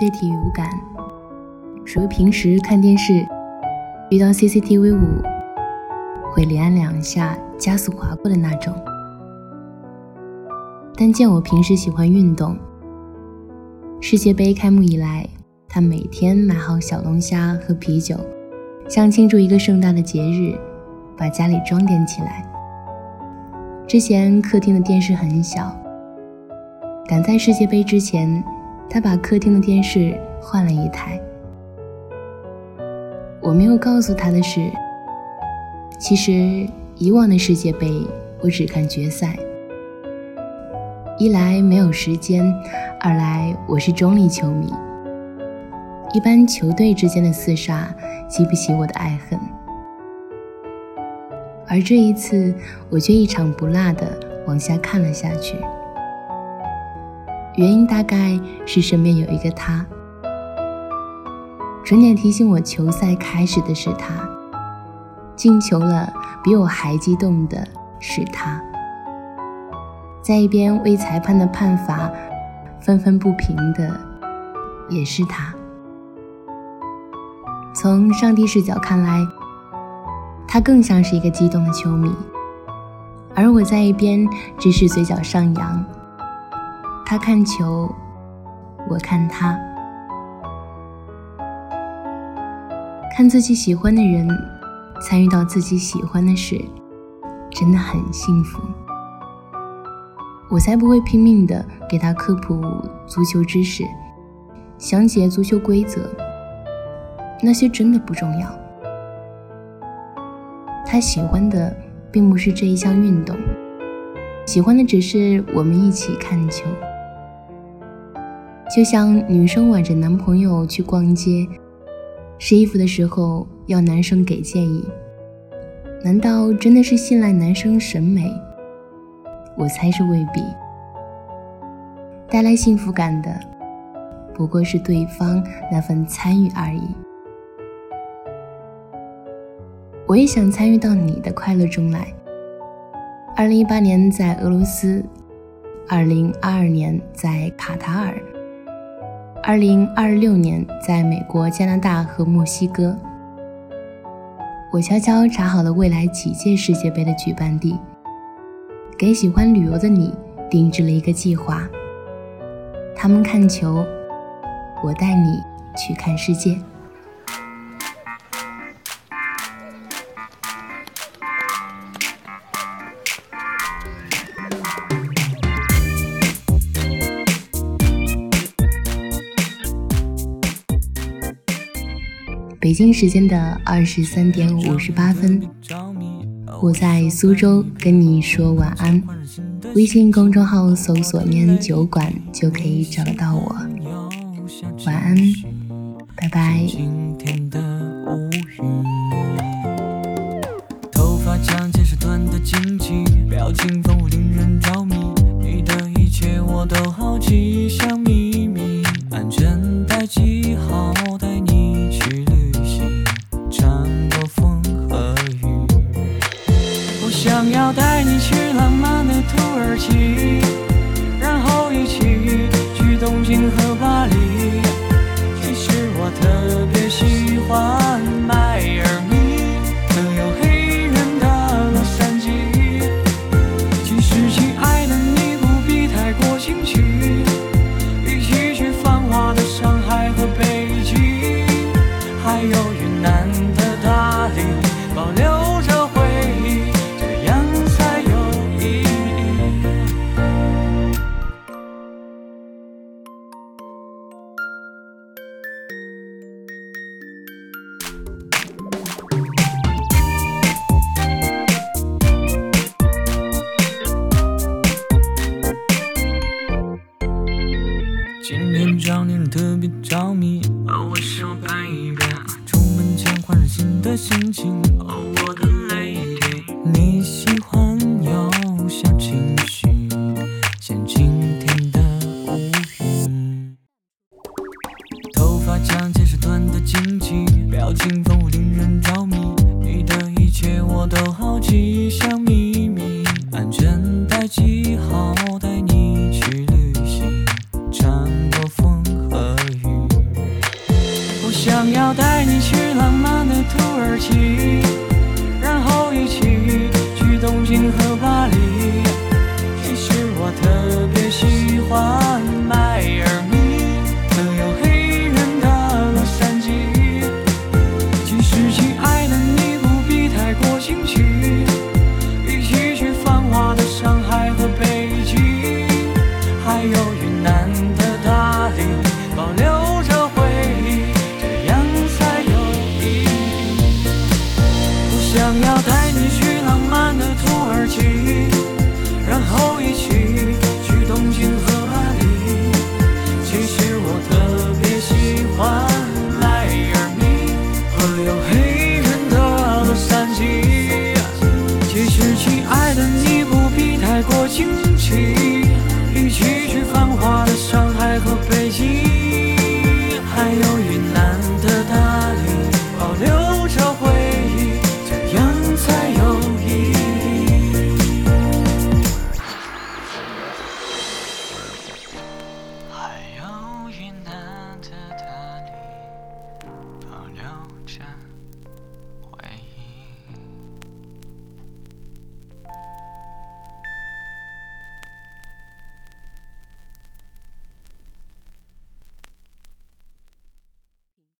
对体育无感，属于平时看电视遇到 CCTV5 会连按两下加速划过的那种。但见我平时喜欢运动，世界杯开幕以来，他每天买好小龙虾和啤酒，像庆祝一个盛大的节日，把家里装点起来。之前客厅的电视很小，赶在世界杯之前，他把客厅的电视换了一台。我没有告诉他的是，其实以往的世界杯我只看决赛，一来没有时间，二来我是中立球迷，一般球队之间的厮杀激不起我的爱恨。而这一次我却一场不落地往下看了下去，原因大概是身边有一个他，准点提醒我球赛开始的是他，进球了比我还激动的是他，在一边为裁判的判罚愤愤不平的也是他。从上帝视角看来，他更像是一个激动的球迷，而我在一边只是嘴角上扬。他看球，我看他。看自己喜欢的人参与到自己喜欢的事，真的很幸福。我才不会拼命地给他科普足球知识，详解足球规则，那些真的不重要。他喜欢的并不是这一项运动，喜欢的只是我们一起看球。就像女生挽着男朋友去逛街，试衣服的时候要男生给建议，难道真的是信赖男生审美？我猜是未必。带来幸福感的不过是对方那份参与而已。我也想参与到你的快乐中来。2018年在俄罗斯，2022年在卡塔尔，2026年在美国、加拿大和墨西哥。我悄悄查好了未来几届世界杯的举办地，给喜欢旅游的你定制了一个计划。他们看球，我带你去看世界。北京时间的23:58，我在苏州跟你说晚安。微信公众号搜索“酒馆”就可以找到我。晚安，拜拜。头发长见识短的惊奇，表情丰富令人着迷，你的一切我都好奇，像秘密，安全带系好，带你去。想要带你去浪漫的土耳其，然后一起去东京和巴黎。其实我特别喜欢迈尔密，更有黑人的洛杉矶。其实亲爱的你不必太过心虚，一起去繁华的上海和北京，还有云南的大理，保留着回忆，少年人特别着迷。哦，我希望拍一遍。出门前换上新的心情。哦，我的 lady， 你喜欢有小情绪，像今天的乌云。头发长见识短的惊奇，表情丰富令人着迷。你的一切我都好奇，像秘密，安全带系好，带你去旅行。穿过风和雨，想要带你去浪漫的土耳其，然后一起去东京和巴黎。其实我特别喜欢莱尔米和有黑人的洛杉矶。其实亲爱的，你不必太过惊奇。